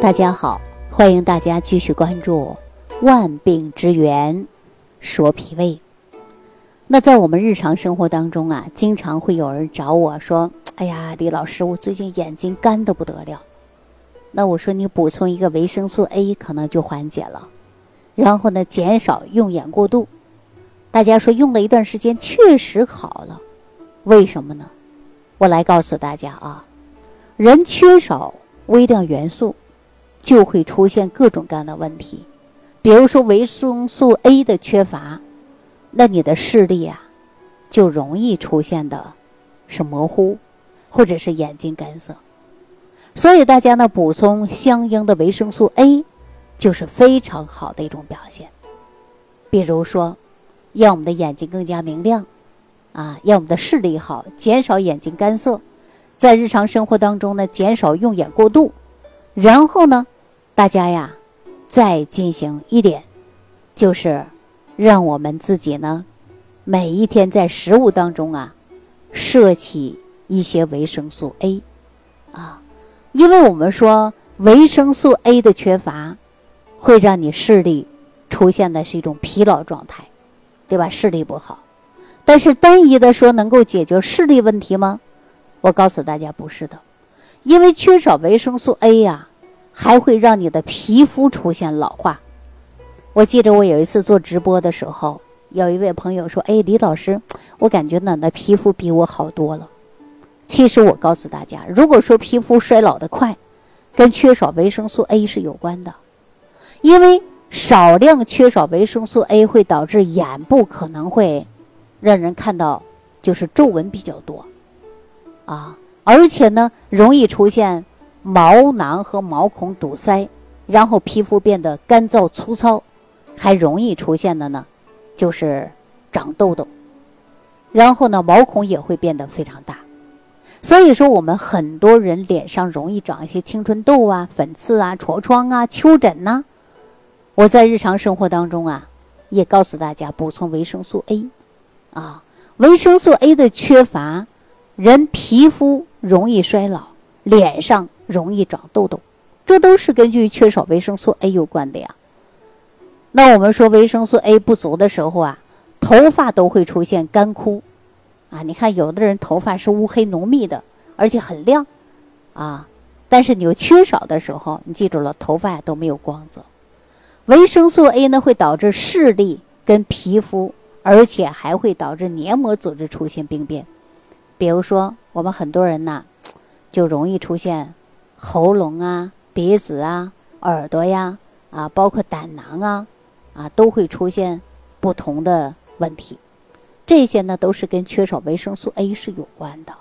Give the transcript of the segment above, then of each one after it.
大家好，欢迎大家继续关注万病之源说脾胃。那在我们日常生活当中啊，经常会有人找我说，哎呀，李老师，我最近眼睛干得不得了。那我说你补充一个维生素 A 可能就缓解了，然后呢减少用眼过度。大家说用了一段时间确实好了，为什么呢？我来告诉大家啊，人缺少微量元素就会出现各种各样的问题。比如说维生素 A 的缺乏，那你的视力啊就容易出现的是模糊，或者是眼睛干涩。所以大家呢补充相应的维生素 A 就是非常好的一种表现。比如说让我们的眼睛更加明亮啊，让我们的视力好，减少眼睛干涩，在日常生活当中呢减少用眼过度，然后呢大家呀再进行一点，就是让我们自己呢每一天在食物当中啊摄取一些维生素 A 啊，因为我们说维生素 A 的缺乏会让你视力出现的是一种疲劳状态，对吧？视力不好。但是单一的说能够解决视力问题吗？我告诉大家不是的，因为缺少维生素 A 啊还会让你的皮肤出现老化。我记得我有一次做直播的时候，有一位朋友说，哎，李老师，我感觉你的皮肤比我好多了。其实我告诉大家，如果说皮肤衰老得快，跟缺少维生素 A 是有关的。因为少量缺少维生素 A 会导致眼部可能会让人看到就是皱纹比较多啊，而且呢容易出现毛囊和毛孔堵塞，然后皮肤变得干燥粗糙，还容易出现的呢就是长痘痘，然后呢毛孔也会变得非常大。所以说我们很多人脸上容易长一些青春痘啊、粉刺啊、痤疮啊、丘疹啊，我在日常生活当中啊也告诉大家补充维生素 A 啊，维生素 A 的缺乏，人皮肤容易衰老，脸上容易长痘痘，这都是根据缺少维生素 A 有关的呀。那我们说维生素 A 不足的时候啊，头发都会出现干枯啊，你看有的人头发是乌黑浓密的，而且很亮啊，但是你有缺少的时候，你记住了，头发都没有光泽。维生素 A 呢会导致视力跟皮肤，而且还会导致黏膜组织出现病变。比如说我们很多人呢就容易出现喉咙啊、鼻子啊、耳朵呀啊，包括胆囊啊啊都会出现不同的问题。这些呢都是跟缺少维生素 A 是有关的。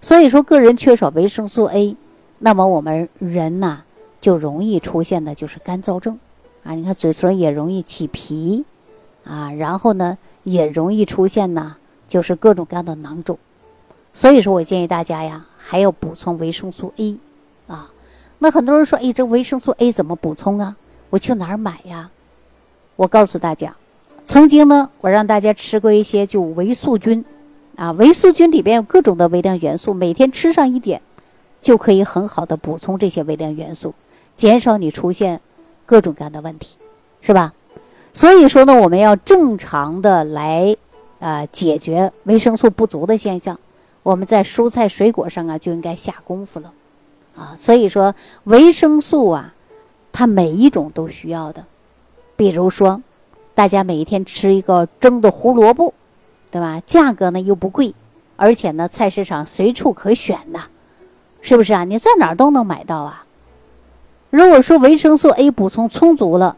所以说个人缺少维生素 A， 那么我们人呢就容易出现的就是干燥症。啊，你看嘴唇也容易起皮啊，然后呢也容易出现呢就是各种各样的囊肿。所以说我建议大家呀还要补充维生素 A 啊。那很多人说，哎，这维生素 A 怎么补充啊？我去哪儿买呀？我告诉大家，曾经呢我让大家吃过一些就维素菌啊，维素菌里边有各种的微量元素，每天吃上一点就可以很好的补充这些微量元素，减少你出现各种各样的问题，是吧？所以说呢我们要正常的来解决维生素不足的现象，我们在蔬菜水果上啊就应该下功夫了啊。所以说维生素啊它每一种都需要的。比如说大家每一天吃一个蒸的胡萝卜，对吧？价格呢又不贵，而且呢菜市场随处可选的，是不是啊？你在哪儿都能买到啊。如果说维生素 A 补充充足了，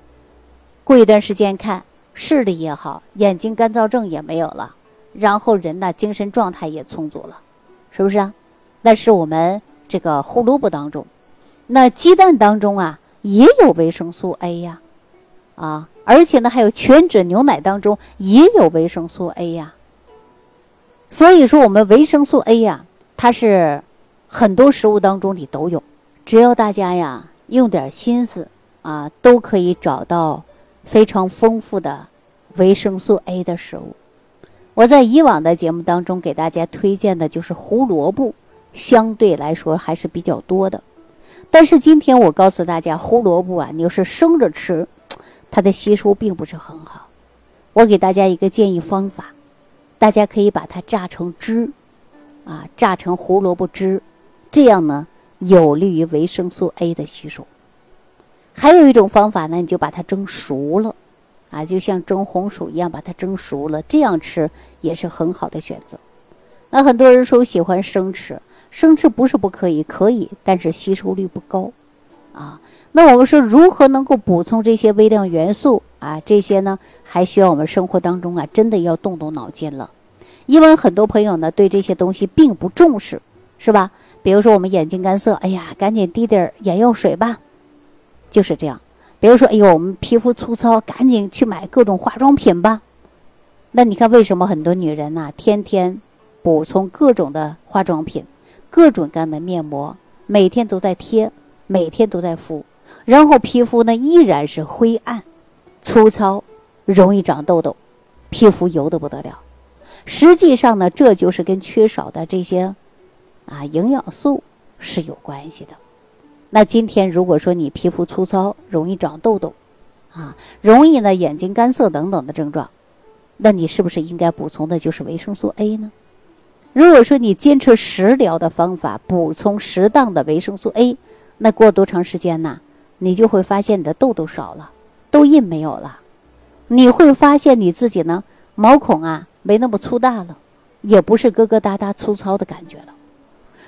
过一段时间看视力也好，眼睛干燥症也没有了，然后人呢精神状态也充足了，是不是啊？那是我们这个胡萝卜当中，那鸡蛋当中啊也有维生素 A 呀，啊，而且呢还有全脂牛奶当中也有维生素 A 呀。所以说我们维生素 A 呀它是很多食物当中里都有，只要大家呀用点心思啊，都可以找到非常丰富的维生素 A 的食物。我在以往的节目当中给大家推荐的就是胡萝卜，相对来说还是比较多的。但是今天我告诉大家，胡萝卜啊，你要是生着吃，它的吸收并不是很好。我给大家一个建议方法，大家可以把它榨成汁，啊，榨成胡萝卜汁，这样呢，有利于维生素 A 的吸收。还有一种方法呢，你就把它蒸熟了，啊，就像蒸红薯一样把它蒸熟了，这样吃也是很好的选择。那很多人说喜欢生吃，生吃不是不可以，可以，但是吸收率不高，啊。那我们说如何能够补充这些微量元素啊？这些呢，还需要我们生活当中啊，真的要动动脑筋了，因为很多朋友呢对这些东西并不重视，是吧？比如说我们眼睛干涩，哎呀，赶紧滴点眼药水吧，就是这样。比如说，哎呦，我们皮肤粗糙，赶紧去买各种化妆品吧。那你看，为什么很多女人呢，天天补充各种的化妆品，各种各样的面膜，每天都在贴，每天都在敷，然后皮肤呢依然是灰暗、粗糙，容易长痘痘，皮肤油得不得了。实际上呢，这就是跟缺少的这些啊营养素是有关系的。那今天如果说你皮肤粗糙，容易长痘痘，啊，容易呢眼睛干涩等等的症状，那你是不是应该补充的就是维生素 A 呢？如果说你坚持食疗的方法，补充适当的维生素 A， 那过多长时间呢，你就会发现你的痘痘少了，痘印没有了，你会发现你自己呢毛孔啊没那么粗大了，也不是疙疙瘩瘩粗糙的感觉了。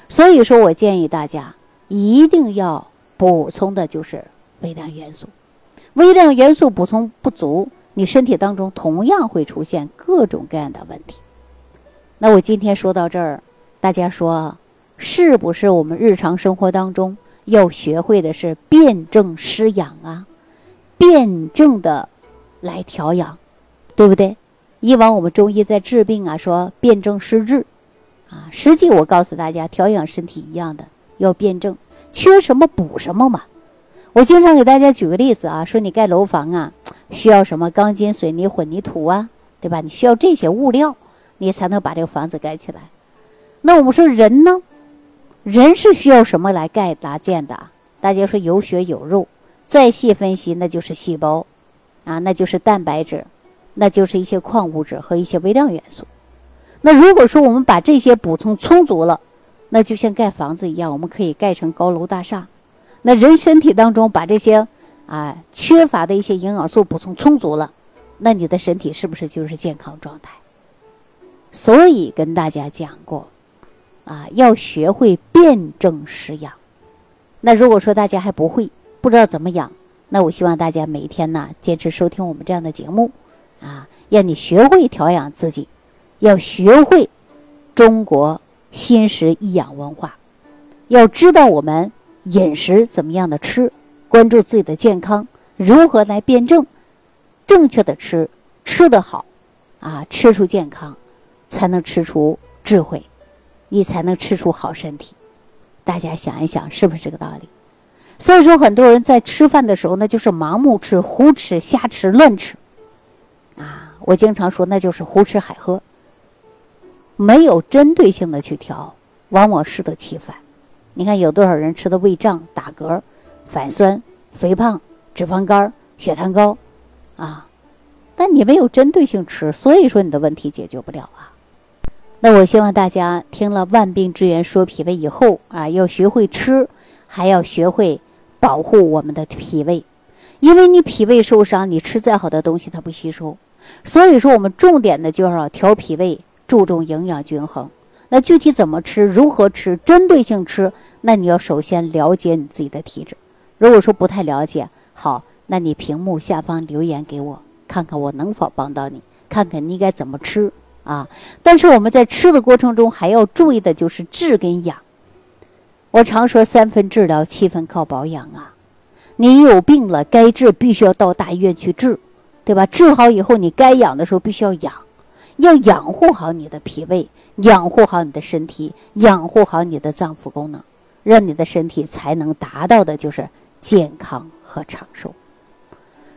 所以说我建议大家一定要补充的就是微量元素，微量元素补充不足，你身体当中同样会出现各种各样的问题。那我今天说到这儿，大家说是不是我们日常生活当中要学会的是辩证施养啊，辩证的来调养，对不对？以往我们中医在治病啊说辩证施治啊，实际我告诉大家，调养身体一样的要辩证，缺什么补什么嘛。我经常给大家举个例子啊，说你盖楼房啊需要什么钢筋水泥混凝土啊，对吧？你需要这些物料，你才能把这个房子盖起来。那我们说人呢，人是需要什么来盖搭建的？大家说有血有肉，再细分析那就是细胞啊，那就是蛋白质，那就是一些矿物质和一些微量元素。那如果说我们把这些补充充足了，那就像盖房子一样，我们可以盖成高楼大厦。那人身体当中把这些啊缺乏的一些营养素补充充足了，那你的身体是不是就是健康状态？所以跟大家讲过啊，要学会辩证施养。那如果说大家还不会，不知道怎么养，那我希望大家每天呢坚持收听我们这样的节目啊，让你学会调养自己，要学会中国新时医养文化，要知道我们饮食怎么样的吃，关注自己的健康，如何来辩证，正确的吃，吃得好啊，吃出健康，才能吃出智慧，你才能吃出好身体。大家想一想，是不是这个道理？所以说很多人在吃饭的时候，那就是盲目吃、胡吃、瞎吃、乱吃啊！我经常说那就是胡吃海喝，没有针对性的去调，往往适得其反。你看有多少人吃的胃胀、打嗝、反酸、肥胖、脂肪肝、血糖高啊！但你没有针对性吃，所以说你的问题解决不了啊。那我希望大家听了万病之源说脾胃以后啊，要学会吃，还要学会保护我们的脾胃，因为你脾胃受伤，你吃再好的东西它不吸收。所以说我们重点的就是要调脾胃，注重营养均衡。那具体怎么吃，如何吃，针对性吃，那你要首先了解你自己的体质。如果说不太了解，好，那你屏幕下方留言给我，看看我能否帮到你，看看你该怎么吃啊！但是我们在吃的过程中还要注意的就是治跟养。我常说3分治疗，7分靠保养啊。你有病了，该治必须要到大医院去治，对吧？治好以后，你该养的时候必须要养，要养护好你的脾胃，养护好你的身体，养护好你的脏腑功能，让你的身体才能达到的就是健康和长寿。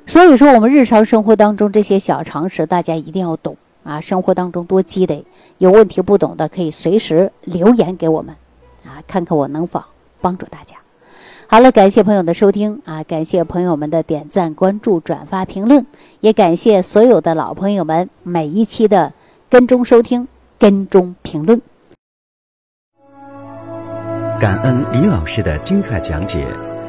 所以说我们日常生活当中这些小常识大家一定要懂啊，生活当中多积累，有问题不懂的可以随时留言给我们啊，看看我能否帮助大家。好了，感谢朋友的收听啊，感谢朋友们的点赞、关注、转发、评论，也感谢所有的老朋友们每一期的跟踪收听、跟踪评论。感恩李老师的精彩讲解。